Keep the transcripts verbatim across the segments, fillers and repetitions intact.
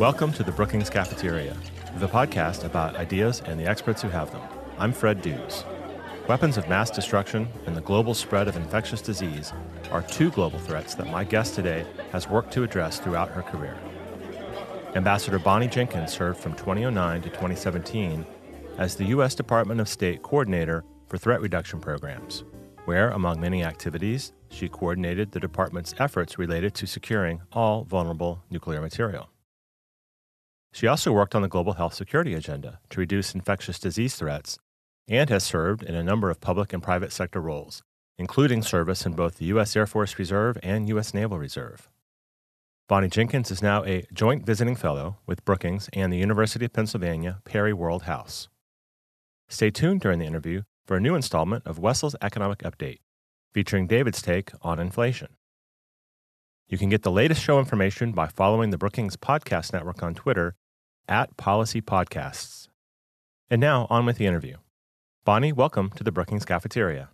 Welcome to the Brookings Cafeteria, the podcast about ideas and the experts who have them. I'm Fred Dews. Weapons of mass destruction and the global spread of infectious disease are two global threats that my guest today has worked to address throughout her career. Ambassador Bonnie Jenkins served from twenty oh nine to twenty seventeen as the U S Department of State Coordinator for Threat Reduction Programs, where, among many activities, she coordinated the department's efforts related to securing all vulnerable nuclear material. She also worked on the Global Health Security Agenda to reduce infectious disease threats and has served in a number of public and private sector roles, including service in both the U S Air Force Reserve and U S Naval Reserve. Bonnie Jenkins is now a Joint Visiting Fellow with Brookings and the University of Pennsylvania Perry World House. Stay tuned during the interview for a new installment of Wessel's Economic Update, featuring David's take on inflation. You can get the latest show information by following the Brookings Podcast Network on Twitter at Policy Podcasts. And now, on with the interview. Bonnie, welcome to the Brookings Cafeteria.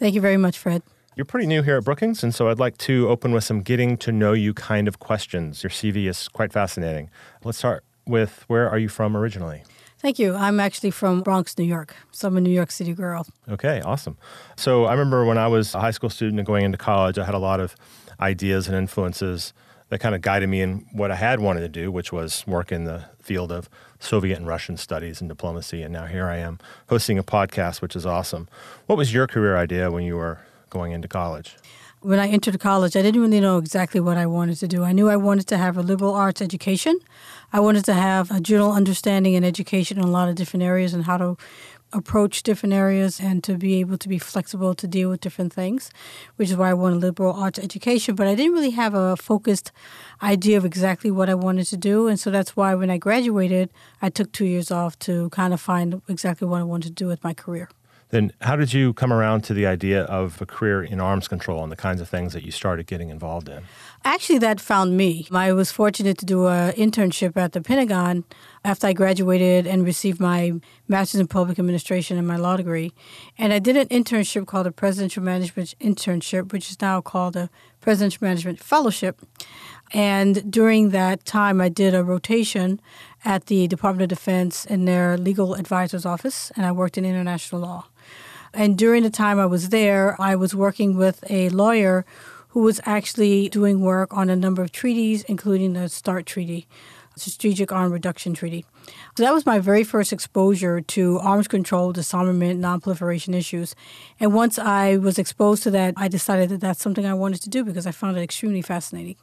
Thank you very much, Fred. You're pretty new here at Brookings, and so I'd like to open with some getting to know you kind of questions. Your C V is quite fascinating. Let's start with, where are you from originally? Thank you. I'm actually from Bronx, New York. So I'm a New York City girl. Okay, awesome. So I remember when I was a high school student and going into college, I had a lot of ideas and influences that kind of guided me in what I had wanted to do, which was work in the field of Soviet and Russian studies and diplomacy. And now here I am hosting a podcast, which is awesome. What was your career idea when you were going into college? When I entered college, I didn't really know exactly what I wanted to do. I knew I wanted to have a liberal arts education. I wanted to have a general understanding and education in a lot of different areas and how to approach different areas and to be able to be flexible to deal with different things, which is why I wanted liberal arts education. But I didn't really have a focused idea of exactly what I wanted to do. And so that's why when I graduated, I took two years off to kind of find exactly what I wanted to do with my career. Then how did you come around to the idea of a career in arms control and the kinds of things that you started getting involved in? Actually, that found me. I was fortunate to do an internship at the Pentagon after I graduated and received my master's in public administration and my law degree. And I did an internship called a presidential management internship, which is now called a presidential management fellowship. And during that time, I did a rotation at the Department of Defense in their legal advisor's office, and I worked in international law. And during the time I was there, I was working with a lawyer who was actually doing work on a number of treaties, including the START Treaty, Strategic Arms Reduction Treaty. So that was my very first exposure to arms control, disarmament, nonproliferation issues. And once I was exposed to that, I decided that that's something I wanted to do because I found it extremely fascinating.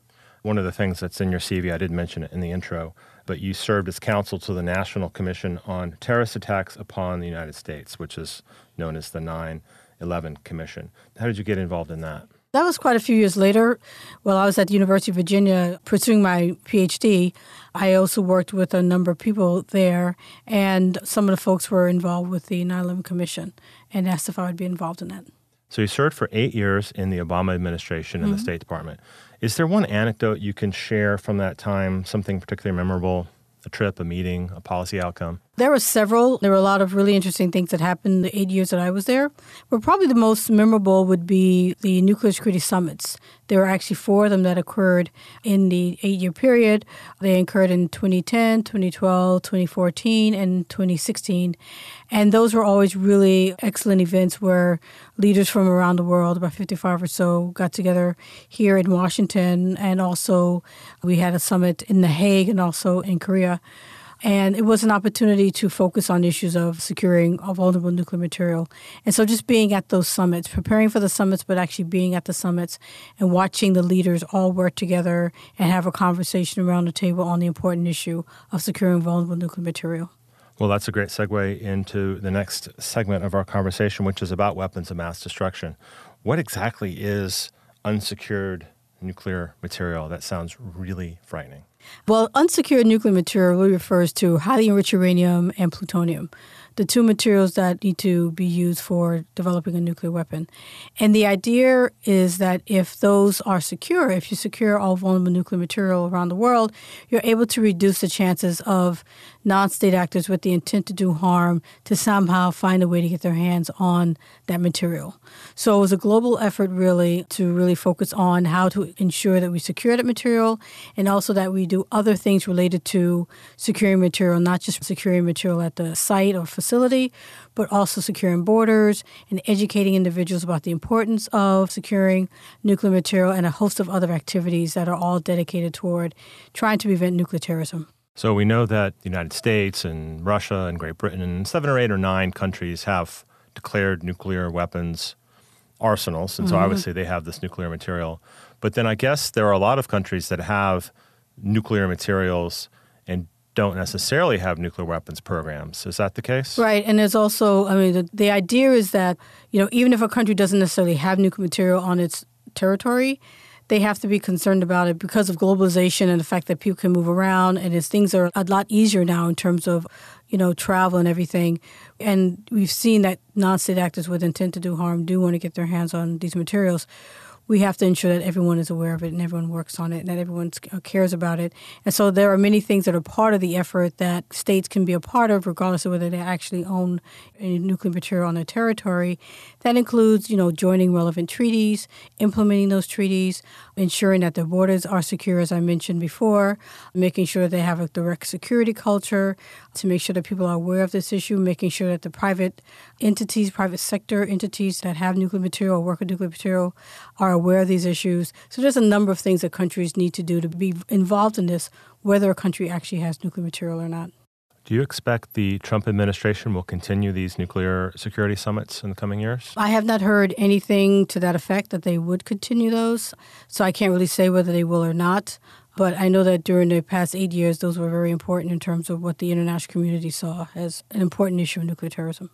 One of the things that's in your C V, I did mention it in the intro, but you served as counsel to the National Commission on Terrorist Attacks upon the United States, which is known as the nine eleven Commission. How did you get involved in that? That was quite a few years later. While I was at the University of Virginia pursuing my PhD, I also worked with a number of people there, and some of the folks were involved with the nine eleven Commission and asked if I would be involved in that. So you served for eight years in the Obama administration and mm-hmm. the State Department. Is there one anecdote you can share from that time, something particularly memorable, a trip, a meeting, a policy outcome? There were several. There were a lot of really interesting things that happened the eight years that I was there. But probably the most memorable would be the nuclear security summits. There were actually four of them that occurred in the eight-year period. They occurred in twenty ten, twenty twelve, twenty fourteen, and twenty sixteen. And those were always really excellent events where leaders from around the world, about fifty-five or so, got together here in Washington. And also we had a summit in The Hague and also in Korea. And it was an opportunity to focus on issues of securing vulnerable nuclear material. And so just being at those summits, preparing for the summits, but actually being at the summits and watching the leaders all work together and have a conversation around the table on the important issue of securing vulnerable nuclear material. Well, that's a great segue into the next segment of our conversation, which is about weapons of mass destruction. What exactly is unsecured nuclear material? That sounds really frightening. Well, unsecured nuclear material really refers to highly enriched uranium and plutonium, the two materials that need to be used for developing a nuclear weapon. And the idea is that if those are secure, if you secure all vulnerable nuclear material around the world, you're able to reduce the chances of non-state actors with the intent to do harm to somehow find a way to get their hands on that material. So it was a global effort really to really focus on how to ensure that we secure that material and also that we do other things related to securing material, not just securing material at the site or facility, but also securing borders and educating individuals about the importance of securing nuclear material and a host of other activities that are all dedicated toward trying to prevent nuclear terrorism. So we know that the United States and Russia and Great Britain and seven or eight or nine countries have declared nuclear weapons arsenals. And mm-hmm. so obviously they have this nuclear material. But then I guess there are a lot of countries that have nuclear materials and don't necessarily have nuclear weapons programs. Is that the case? Right. And there's also, I mean, the, the idea is that, you know, even if a country doesn't necessarily have nuclear material on its territory, they have to be concerned about it because of globalization and the fact that people can move around, and as things are a lot easier now in terms of, you know, travel and everything. And we've seen that non-state actors with intent to do harm do want to get their hands on these materials. We have to ensure that everyone is aware of it and everyone works on it and that everyone cares about it. And so there are many things that are part of the effort that states can be a part of, regardless of whether they actually own any nuclear material on their territory. That includes, you know, joining relevant treaties, implementing those treaties, ensuring that their borders are secure, as I mentioned before, making sure they have a direct security culture to make sure that people are aware of this issue, making sure that the private entities, private sector entities that have nuclear material or work with nuclear material are aware of these issues. So there's a number of things that countries need to do to be involved in this, whether a country actually has nuclear material or not. Do you expect the Trump administration will continue these nuclear security summits in the coming years? I have not heard anything to that effect that they would continue those. So I can't really say whether they will or not. But I know that during the past eight years, those were very important in terms of what the international community saw as an important issue of nuclear terrorism.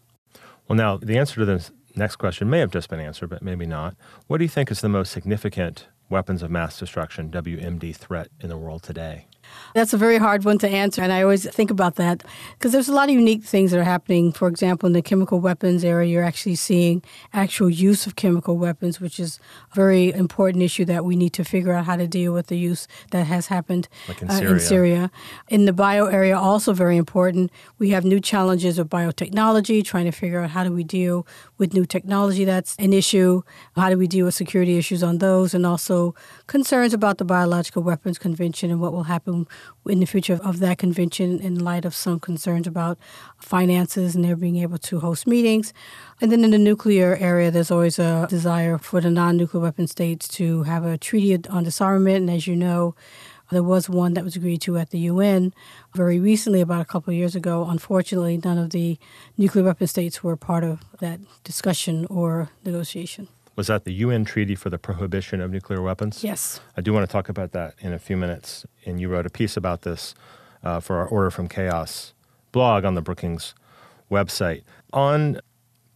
Well, now, the answer to this next question may have just been answered, but maybe not. What do you think is the most significant weapons of mass destruction, W M D, threat in the world today? That's a very hard one to answer, and I always think about that because there's a lot of unique things that are happening. For example, in the chemical weapons area, you're actually seeing actual use of chemical weapons, which is a very important issue that we need to figure out how to deal with the use that has happened like in, uh, Syria. in Syria. In the bio area, also very important, we have new challenges of biotechnology, trying to figure out how do we deal with new technology that's an issue, how do we deal with security issues on those, and also concerns about the Biological Weapons Convention and what will happen in the future of that convention in light of some concerns about finances and their being able to host meetings. And then in the nuclear area, there's always a desire for the non-nuclear weapon states to have a treaty on disarmament. And as you know, there was one that was agreed to at the U N very recently, about a couple of years ago. Unfortunately, none of the nuclear weapon states were part of that discussion or negotiation. Was that the U N Treaty for the Prohibition of Nuclear Weapons? Yes. I do want to talk about that in a few minutes. And you wrote a piece about this uh, for our Order from Chaos blog on the Brookings website. On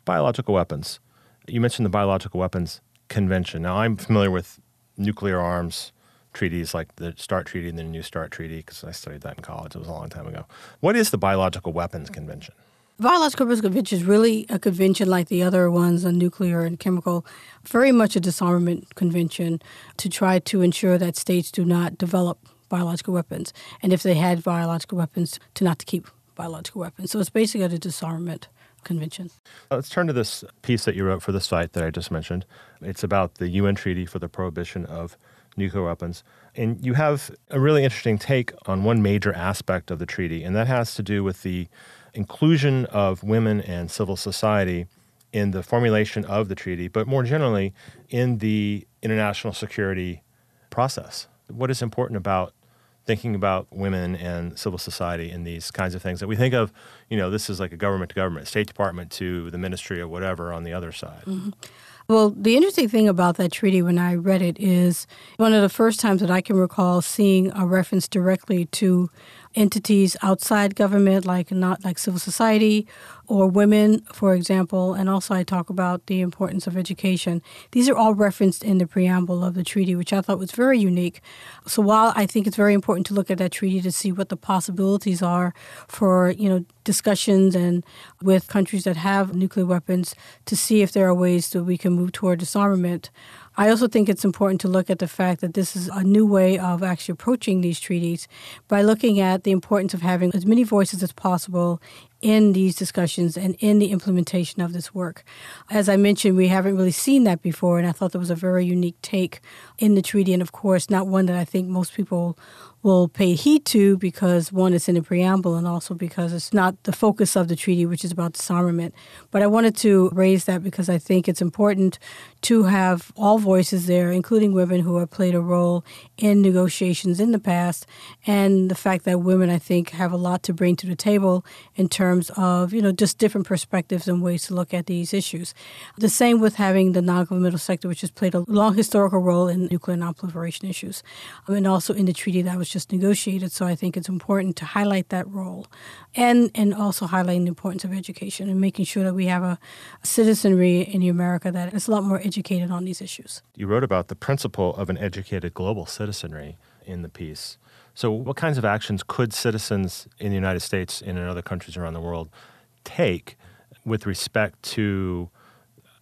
biological weapons, you mentioned the Biological Weapons Convention. Now, I'm familiar with nuclear arms treaties like the START Treaty and the New START Treaty because I studied that in college. It was a long time ago. What is the Biological Weapons Convention? The Biological Weapons Convention is really a convention like the other ones on nuclear and chemical, very much a disarmament convention to try to ensure that states do not develop biological weapons, and if they had biological weapons, to not to keep biological weapons. So it's basically a disarmament convention. Let's turn to this piece that you wrote for the site that I just mentioned. It's about the U N Treaty for the Prohibition of Nuclear Weapons. And you have a really interesting take on one major aspect of the treaty, and that has to do with the inclusion of women and civil society in the formulation of the treaty, but more generally in the international security process. What is important about thinking about women and civil society in these kinds of things that we think of, you know, this is like a government to government, State Department to the ministry or whatever on the other side? Mm-hmm. Well, the interesting thing about that treaty when I read it is one of the first times that I can recall seeing a reference directly to entities outside government, like not like civil society or women, for example. And also I talk about the importance of education. These are all referenced in the preamble of the treaty, which I thought was very unique. So while I think it's very important to look at that treaty to see what the possibilities are for, you know, discussions and with countries that have nuclear weapons to see if there are ways that we can move toward disarmament, I also think it's important to look at the fact that this is a new way of actually approaching these treaties by looking at the importance of having as many voices as possible in these discussions and in the implementation of this work. As I mentioned, we haven't really seen that before, and I thought that was a very unique take in the treaty, and of course, not one that I think most people will pay heed to because, one, it's in the preamble, and also because it's not the focus of the treaty, which is about disarmament. But I wanted to raise that because I think it's important to have all voices there, including women who have played a role in negotiations in the past, and the fact that women, I think, have a lot to bring to the table in terms terms of, you know, just different perspectives and ways to look at these issues. The same with having the non-governmental sector, which has played a long historical role in nuclear non-proliferation issues, and also in the treaty that was just negotiated. So I think it's important to highlight that role and, and also highlighting the importance of education and making sure that we have a citizenry in America that is a lot more educated on these issues. You wrote about the principle of an educated global citizenry in the piece. So what kinds of actions could citizens in the United States and in other countries around the world take with respect to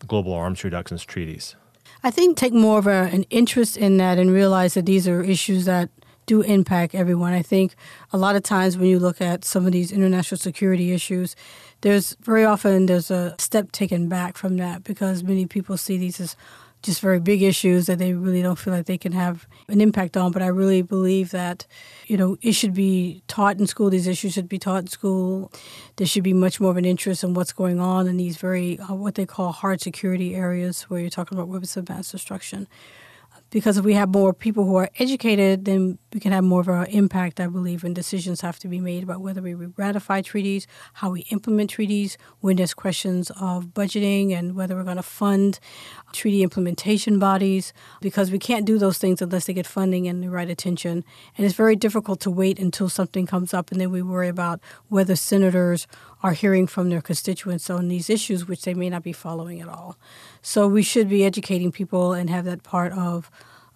global arms reductions treaties? I think take more of a, an interest in that and realize that these are issues that do impact everyone. I think a lot of times when you look at some of these international security issues, there's very often there's a step taken back from that because many people see these as just very big issues that they really don't feel like they can have an impact on. But I really believe that, you know, it should be taught in school. These issues should be taught in school. There should be much more of an interest in what's going on in these very, uh, what they call hard security areas where you're talking about weapons of mass destruction. Because if we have more people who are educated, then we can have more of an impact, I believe, and decisions have to be made about whether we ratify treaties, how we implement treaties, when there's questions of budgeting and whether we're going to fund treaty implementation bodies, because we can't do those things unless they get funding and the right attention. And it's very difficult to wait until something comes up, and then we worry about whether senators are hearing from their constituents on these issues, which they may not be following at all. So we should be educating people and have that part of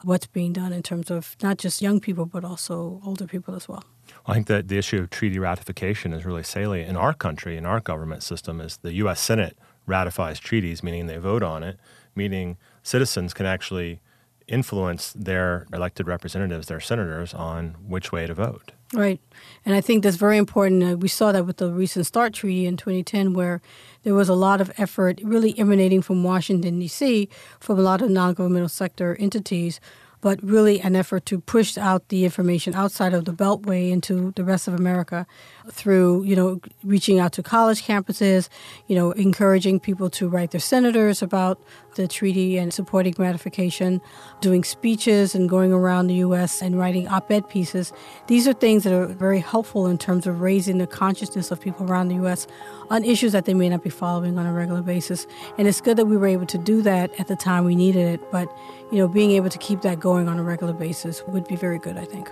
what's being done in terms of not just young people, but also older people as well. I think that the issue of treaty ratification is really salient in our country, in our government system, is the U S Senate ratifies treaties, meaning they vote on it, meaning citizens can actually influence their elected representatives, their senators, on which way to vote. Right. And I think that's very important. We saw that with the recent START Treaty in twenty ten, where there was a lot of effort really emanating from Washington, D C, from a lot of non-governmental sector entities, but really an effort to push out the information outside of the Beltway into the rest of America through, you know, reaching out to college campuses, you know, encouraging people to write their senators about the treaty and supporting ratification, doing speeches and going around the U S and writing op-ed pieces. These are things that are very helpful in terms of raising the consciousness of people around the U S on issues that they may not be following on a regular basis. And it's good that we were able to do that at the time we needed it, but, you know, being able to keep that going on a regular basis would be very good, I think.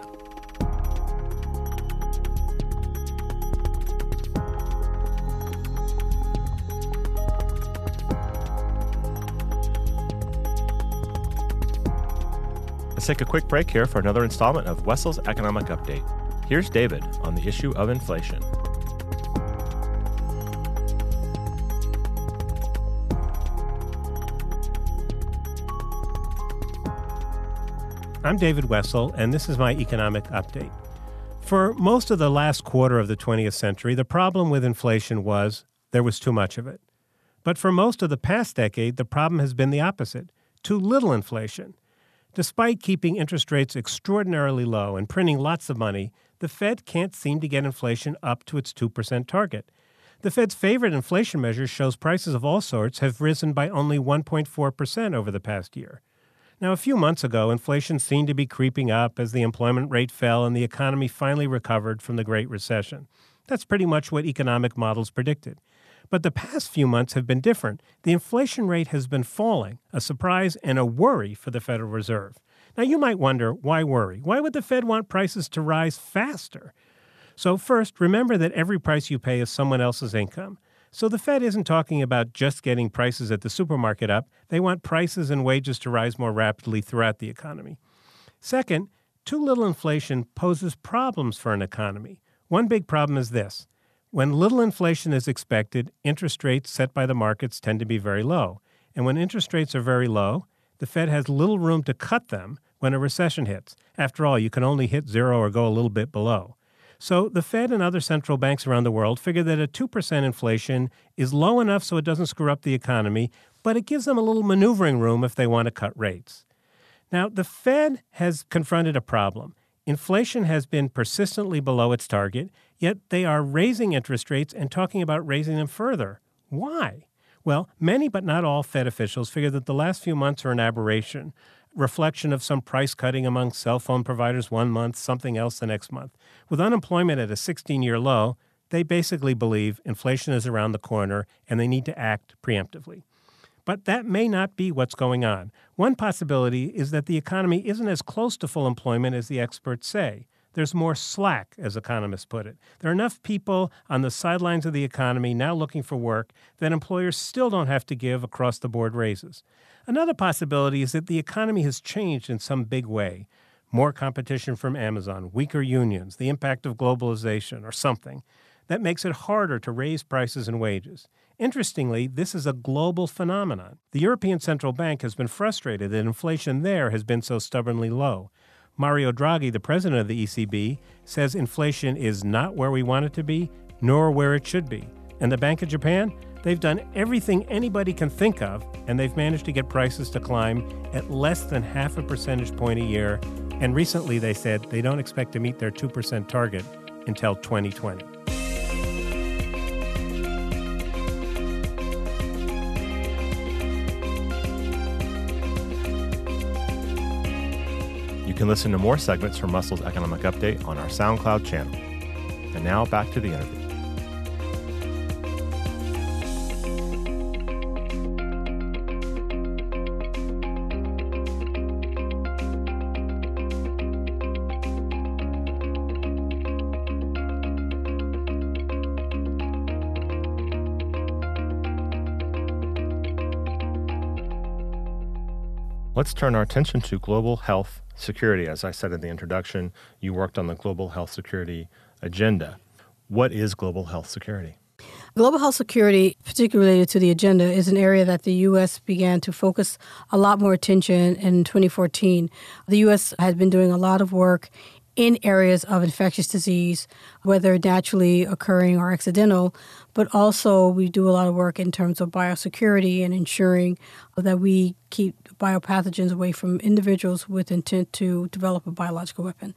Let's take a quick break here for another installment of Wessel's Economic Update. Here's David on the issue of inflation. I'm David Wessel, and this is my economic update. For most of the last quarter of the twentieth century, the problem with inflation was there was too much of it. But for most of the past decade, the problem has been the opposite, too little inflation. Despite keeping interest rates extraordinarily low and printing lots of money, the Fed can't seem to get inflation up to its two percent target. The Fed's favorite inflation measure shows prices of all sorts have risen by only one point four percent over the past year. Now, a few months ago, inflation seemed to be creeping up as the employment rate fell and the economy finally recovered from the Great Recession. That's pretty much what economic models predicted. But the past few months have been different. The inflation rate has been falling, a surprise and a worry for the Federal Reserve. Now, you might wonder, why worry? Why would the Fed want prices to rise faster? So first, remember that every price you pay is someone else's income. So the Fed isn't talking about just getting prices at the supermarket up. They want prices and wages to rise more rapidly throughout the economy. Second, too little inflation poses problems for an economy. One big problem is this. When little inflation is expected, interest rates set by the markets tend to be very low. And when interest rates are very low, the Fed has little room to cut them when a recession hits. After all, you can only hit zero or go a little bit below. So the Fed and other central banks around the world figure that a two percent inflation is low enough so it doesn't screw up the economy, but it gives them a little maneuvering room if they want to cut rates. Now, the Fed has confronted a problem. Inflation has been persistently below its target, yet they are raising interest rates and talking about raising them further. Why? Well, many but not all Fed officials figure that the last few months are an aberration, reflection of some price cutting among cell phone providers one month, something else the next month. With unemployment at a sixteen-year low, they basically believe inflation is around the corner and they need to act preemptively. But that may not be what's going on. One possibility is that the economy isn't as close to full employment as the experts say. There's more slack, as economists put it. There are enough people on the sidelines of the economy now looking for work that employers still don't have to give across-the-board raises. Another possibility is that the economy has changed in some big way. More competition from Amazon, weaker unions, the impact of globalization, or something. That makes it harder to raise prices and wages. Interestingly, this is a global phenomenon. The European Central Bank has been frustrated that inflation there has been so stubbornly low. Mario Draghi, the president of the E C B, says inflation is not where we want it to be, nor where it should be. And the Bank of Japan, they've done everything anybody can think of, and they've managed to get prices to climb at less than half a percentage point a year. And recently they said they don't expect to meet their two percent target until twenty twenty. You can listen to more segments from Wessel's Economic Update on our SoundCloud channel. And now back to the interview. Let's turn our attention to global health security. As I said in the introduction, you worked on the Global Health Security Agenda. What is global health security? Global health security, particularly related to the agenda, is an area that the U S began to focus a lot more attention in twenty fourteen. The U S has been doing a lot of work in areas of infectious disease, whether naturally occurring or accidental, but also we do a lot of work in terms of biosecurity and ensuring that we keep biopathogens away from individuals with intent to develop a biological weapon.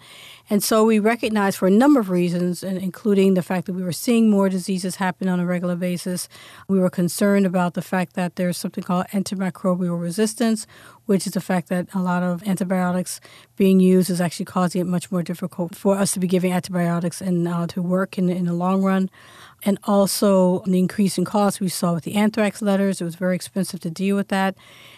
And so we recognize for a number of reasons, and including the fact that we were seeing more diseases happen on a regular basis. We were concerned about the fact that there's something called antimicrobial resistance, which is the fact that a lot of antibiotics being used is actually causing it much more difficult for us to be giving antibiotics and uh, to work in, in the long run. And also the increase in costs we saw with the anthrax letters. It was very expensive to deal with that.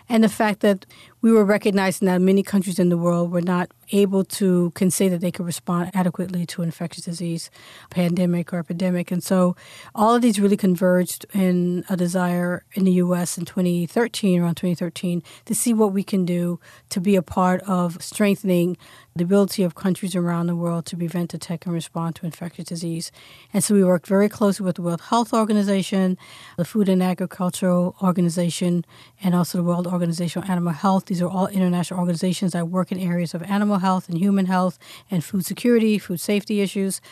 And the fact that we were recognizing that many countries in the world were not able to can say that they could respond adequately to infectious disease, pandemic or epidemic. And so all of these really converged in a desire in the U S in twenty thirteen, around twenty thirteen, to see what we can do to be a part of strengthening the ability of countries around the world to prevent, detect, and respond to infectious disease. And so we worked very closely with the World Health Organization, the Food and Agricultural Organization, and also the World Organization for Animal Health. These are all international organizations that work in areas of animal health and human health and food security, food safety issues,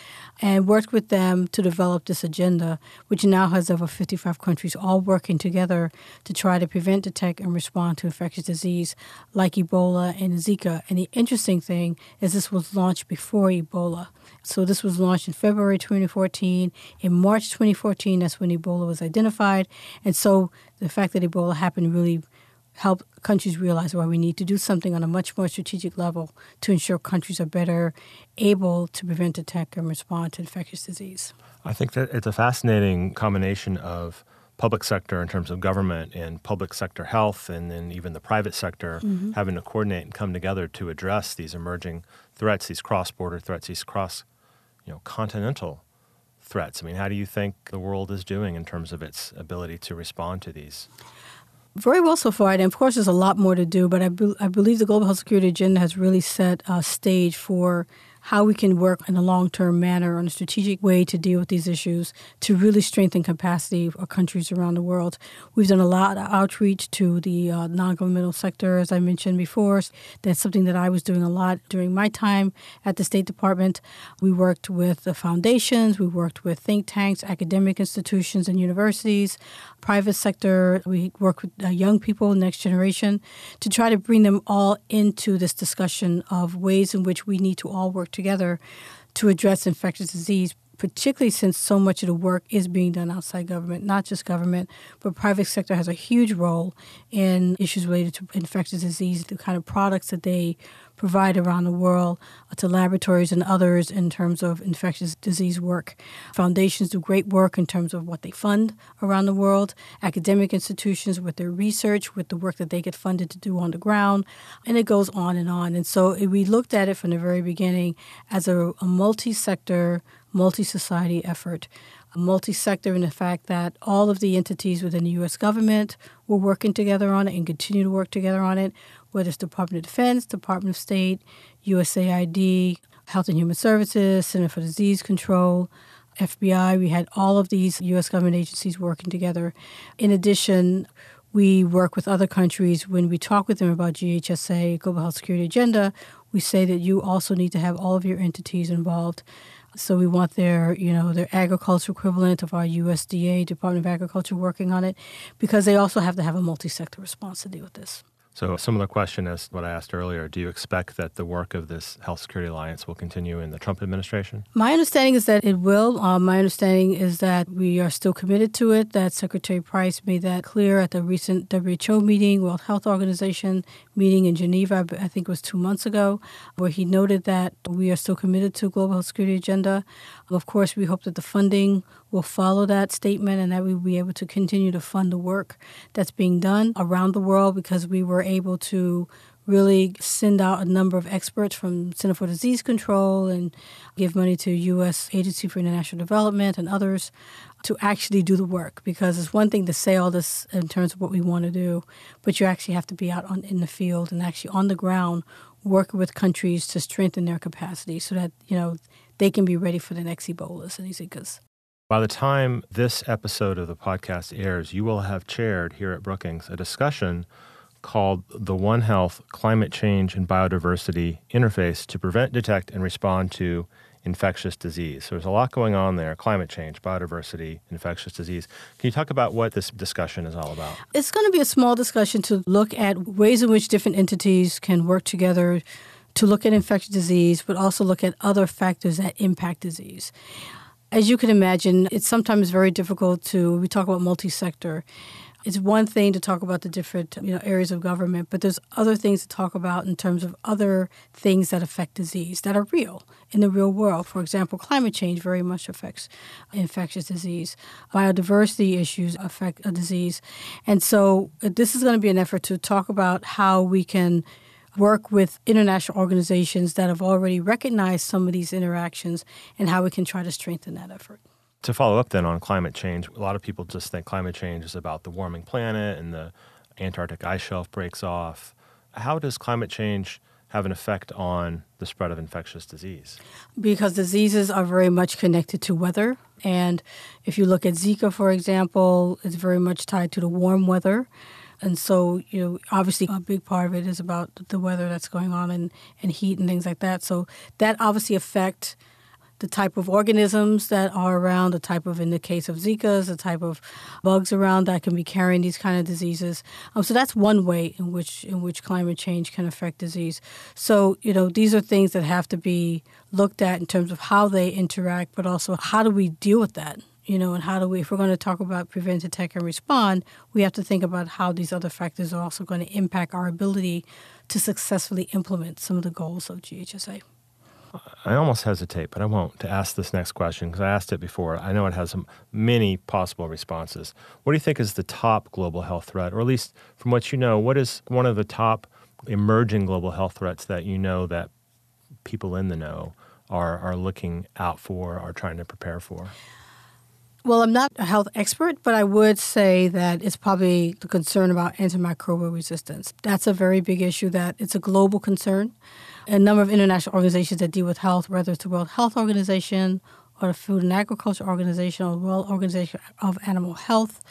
and worked with them to develop this agenda, which now has over fifty-five countries all working together to try to prevent, detect, and respond to infectious disease like Ebola and Zika. And the interesting thing is this was launched before Ebola. So this was launched in February twenty fourteen. In March twenty fourteen, that's when Ebola was identified. And so the fact that Ebola happened really help countries realize why we need to do something on a much more strategic level to ensure countries are better able to prevent, detect, and respond to infectious disease. I think that it's a fascinating combination of public sector in terms of government and public sector health and then even the private sector mm-hmm. having to coordinate and come together to address these emerging threats, these cross-border threats, these cross, you know, continental threats. I mean, how do you think the world is doing in terms of its ability to respond to these? Very well so far, and of course there's a lot more to do, but I, be- I believe the Global Health Security Agenda has really set a stage for how we can work in a long-term manner on a strategic way to deal with these issues to really strengthen capacity for countries around the world. We've done a lot of outreach to the uh, non-governmental sector, as I mentioned before. That's something that I was doing a lot during my time at the State Department. We worked with the foundations. We worked with think tanks, academic institutions and universities, private sector. We worked with uh, young people, next generation, to try to bring them all into this discussion of ways in which we need to all work together to address infectious disease, particularly since so much of the work is being done outside government, not just government, but private sector has a huge role in issues related to infectious disease, the kind of products that they provide around the world to laboratories and others in terms of infectious disease work. Foundations do great work in terms of what they fund around the world, academic institutions with their research, with the work that they get funded to do on the ground, and it goes on and on. And so we looked at it from the very beginning as a, a multi-sector, multi-society effort. Multi-sector in the fact that all of the entities within the U S government were working together on it and continue to work together on it, whether it's Department of Defense, Department of State, U S A I D, Health and Human Services, Center for Disease Control, F B I. We had all of these U S government agencies working together. In addition, we work with other countries. When we talk with them about G H S A, Global Health Security Agenda, we say that you also need to have all of your entities involved. So we want their, you know, their agriculture equivalent of our U S D A, Department of Agriculture, working on it, because they also have to have a multi-sector response to deal with this. So a similar question as what I asked earlier, do you expect that the work of this Health Security Alliance will continue in the Trump administration? My understanding is that it will. Uh, my understanding is that we are still committed to it, that Secretary Price made that clear at the recent W H O meeting, World Health Organization meeting in Geneva, I think it was two months ago, where he noted that we are still committed to Global Health Security Agenda. Of course, we hope that the funding will follow that statement and that we'll be able to continue to fund the work that's being done around the world, because we were able to really send out a number of experts from Center for Disease Control and give money to U S Agency for International Development and others to actually do the work, because it's one thing to say all this in terms of what we want to do, but you actually have to be out on, in the field and actually on the ground working with countries to strengthen their capacity so that, you know, they can be ready for the next Ebolas and Zikas. By the time this episode of the podcast airs, you will have chaired here at Brookings a discussion called the One Health Climate Change and Biodiversity Interface to Prevent, Detect, and Respond to Infectious Disease. So there's a lot going on there, climate change, biodiversity, infectious disease. Can you talk about what this discussion is all about? It's going to be a small discussion to look at ways in which different entities can work together to look at infectious disease, but also look at other factors that impact disease. As you can imagine, it's sometimes very difficult to, we talk about multi-sector. It's one thing to talk about the different, you know, areas of government, but there's other things to talk about in terms of other things that affect disease that are real in the real world. For example, climate change very much affects infectious disease. Biodiversity issues affect a disease. And so this is going to be an effort to talk about how we can work with international organizations that have already recognized some of these interactions and how we can try to strengthen that effort. To follow up then on climate change, a lot of people just think climate change is about the warming planet and the Antarctic ice shelf breaks off. How does climate change have an effect on the spread of infectious disease? Because diseases are very much connected to weather. And if you look at Zika, for example, it's very much tied to the warm weather. And so, you know, obviously a big part of it is about the weather that's going on and, and heat and things like that. So that obviously affects the type of organisms that are around, the type of, in the case of Zika's, the type of bugs around that can be carrying these kind of diseases. Um, so that's one way in which in which climate change can affect disease. So, you know, these are things that have to be looked at in terms of how they interact, but also how do we deal with that? You know, and how do we, if we're going to talk about prevent, detect, and respond, we have to think about how these other factors are also going to impact our ability to successfully implement some of the goals of G H S A. I almost hesitate, but I won't, to ask this next question, because I asked it before. I know it has many possible responses. What do you think is the top global health threat, or at least from what you know, what is one of the top emerging global health threats that you know that people in the know are, are looking out for, are trying to prepare for? Well, I'm not a health expert, but I would say that it's probably the concern about antimicrobial resistance. That's a very big issue that it's a global concern. a number of international organizations that deal with health, whether it's the World Health Organization or the Food and Agricultural Organization or the World Organization of Animal Health,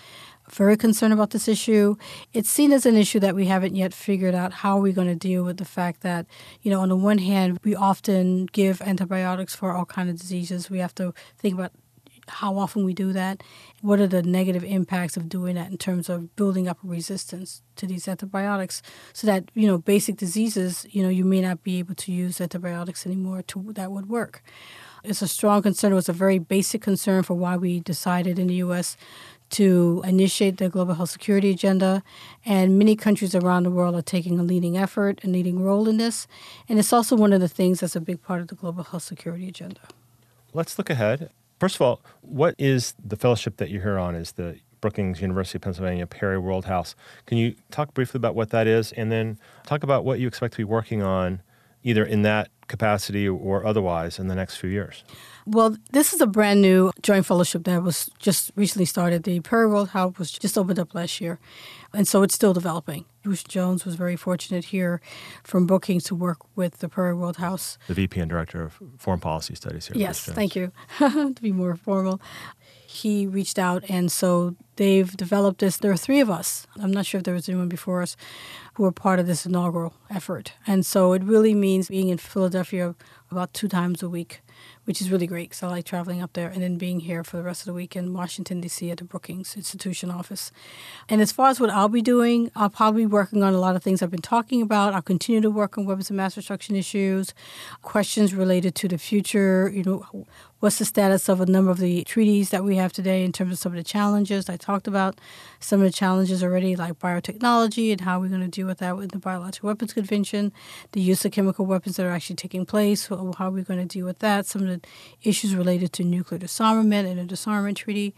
very concerned about this issue. It's seen as an issue that we haven't yet figured out how we're going to deal with the fact that, you know, on the one hand, we often give antibiotics for all kinds of diseases. We have to think about how often we do that. What are the negative impacts of doing that in terms of building up resistance to these antibiotics so that, you know, basic diseases, you know, you may not be able to use antibiotics anymore to, that would work. It's a strong concern. It was a very basic concern for why we decided in the U S to initiate the Global Health Security Agenda. And many countries around the world are taking a leading effort, a leading role in this. And it's also one of the things that's a big part of the Global Health Security Agenda. Let's look ahead. First of all, what is the fellowship that you're here on? Is the Brookings, University of Pennsylvania, Perry World House. Can you talk briefly about what that is and then talk about what you expect to be working on either in that capacity or otherwise in the next few years? Well, this is a brand new joint fellowship that was just recently started. The Perry World House was just opened up last year, and so it's still developing. Bruce Jones was very fortunate here from Brookings to work with the Perry World House. The V P and Director of Foreign Policy Studies here. Yes, thank you. To be more formal. He reached out, and so they've developed this. There are three of us. I'm not sure if there was anyone before us who were part of this inaugural effort. And so it really means being in Philadelphia about two times a week, which is really great because I like traveling up there, and then being here for the rest of the week in Washington, D C at the Brookings Institution office. And as far as what I'll be doing, I'll probably be working on a lot of things I've been talking about. I'll continue to work on weapons of mass destruction issues, questions related to the future, you know, what's the status of a number of the treaties that we have today in terms of some of the challenges. I talked about some of the challenges already, like biotechnology and how we're going to deal with that with the Biological Weapons Convention, the use of chemical weapons that are actually taking place, how we're going to deal with that, some of the issues related to nuclear disarmament and a disarmament treaty.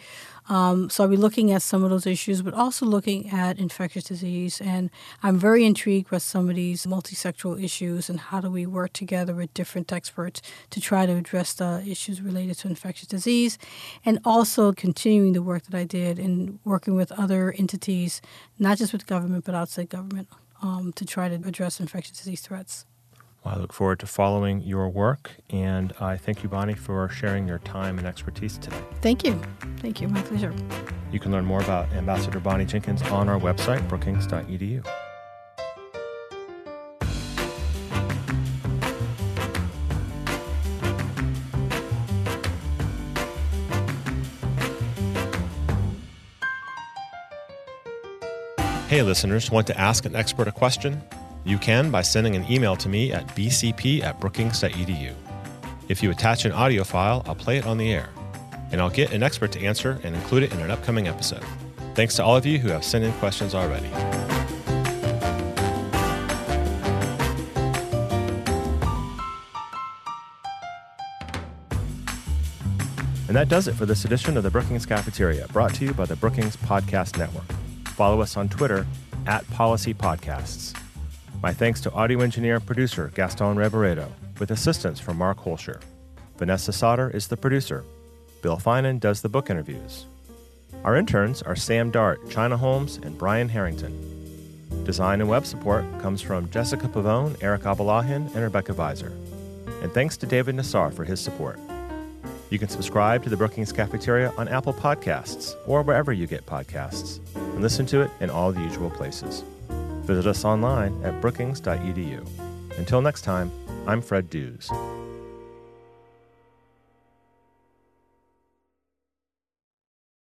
Um, so I'll be looking at some of those issues, but also looking at infectious disease. And I'm very intrigued with some of these multisectoral issues and how do we work together with different experts to try to address the issues related to infectious disease, and also continuing the work that I did in working with other entities, not just with government, but outside government, um, to try to address infectious disease threats. Well, I look forward to following your work, and I thank you, Bonnie, for sharing your time and expertise today. Thank you. Thank you. My pleasure. You can learn more about Ambassador Bonnie Jenkins on our website, brookings dot e d u. Hey, listeners, want to ask an expert a question? You can by sending an email to me at b c p at brookings dot e d u. If you attach an audio file, I'll play it on the air, and I'll get an expert to answer and include it in an upcoming episode. Thanks to all of you who have sent in questions already. And that does it for this edition of the Brookings Cafeteria, brought to you by the Brookings Podcast Network. Follow us on Twitter at Policy Podcasts. My thanks to audio engineer and producer Gaston Reveredo, with assistance from Mark Holscher. Vanessa Sauter is the producer. Bill Finan does the book interviews. Our interns are Sam Dart, China Holmes, and Brian Harrington. Design and web support comes from Jessica Pavone, Eric Abalahian, and Rebecca Weiser. And thanks to David Nassar for his support. You can subscribe to the Brookings Cafeteria on Apple Podcasts or wherever you get podcasts, and listen to it in all the usual places. Visit us online at brookings dot e d u. Until next time, I'm Fred Dews.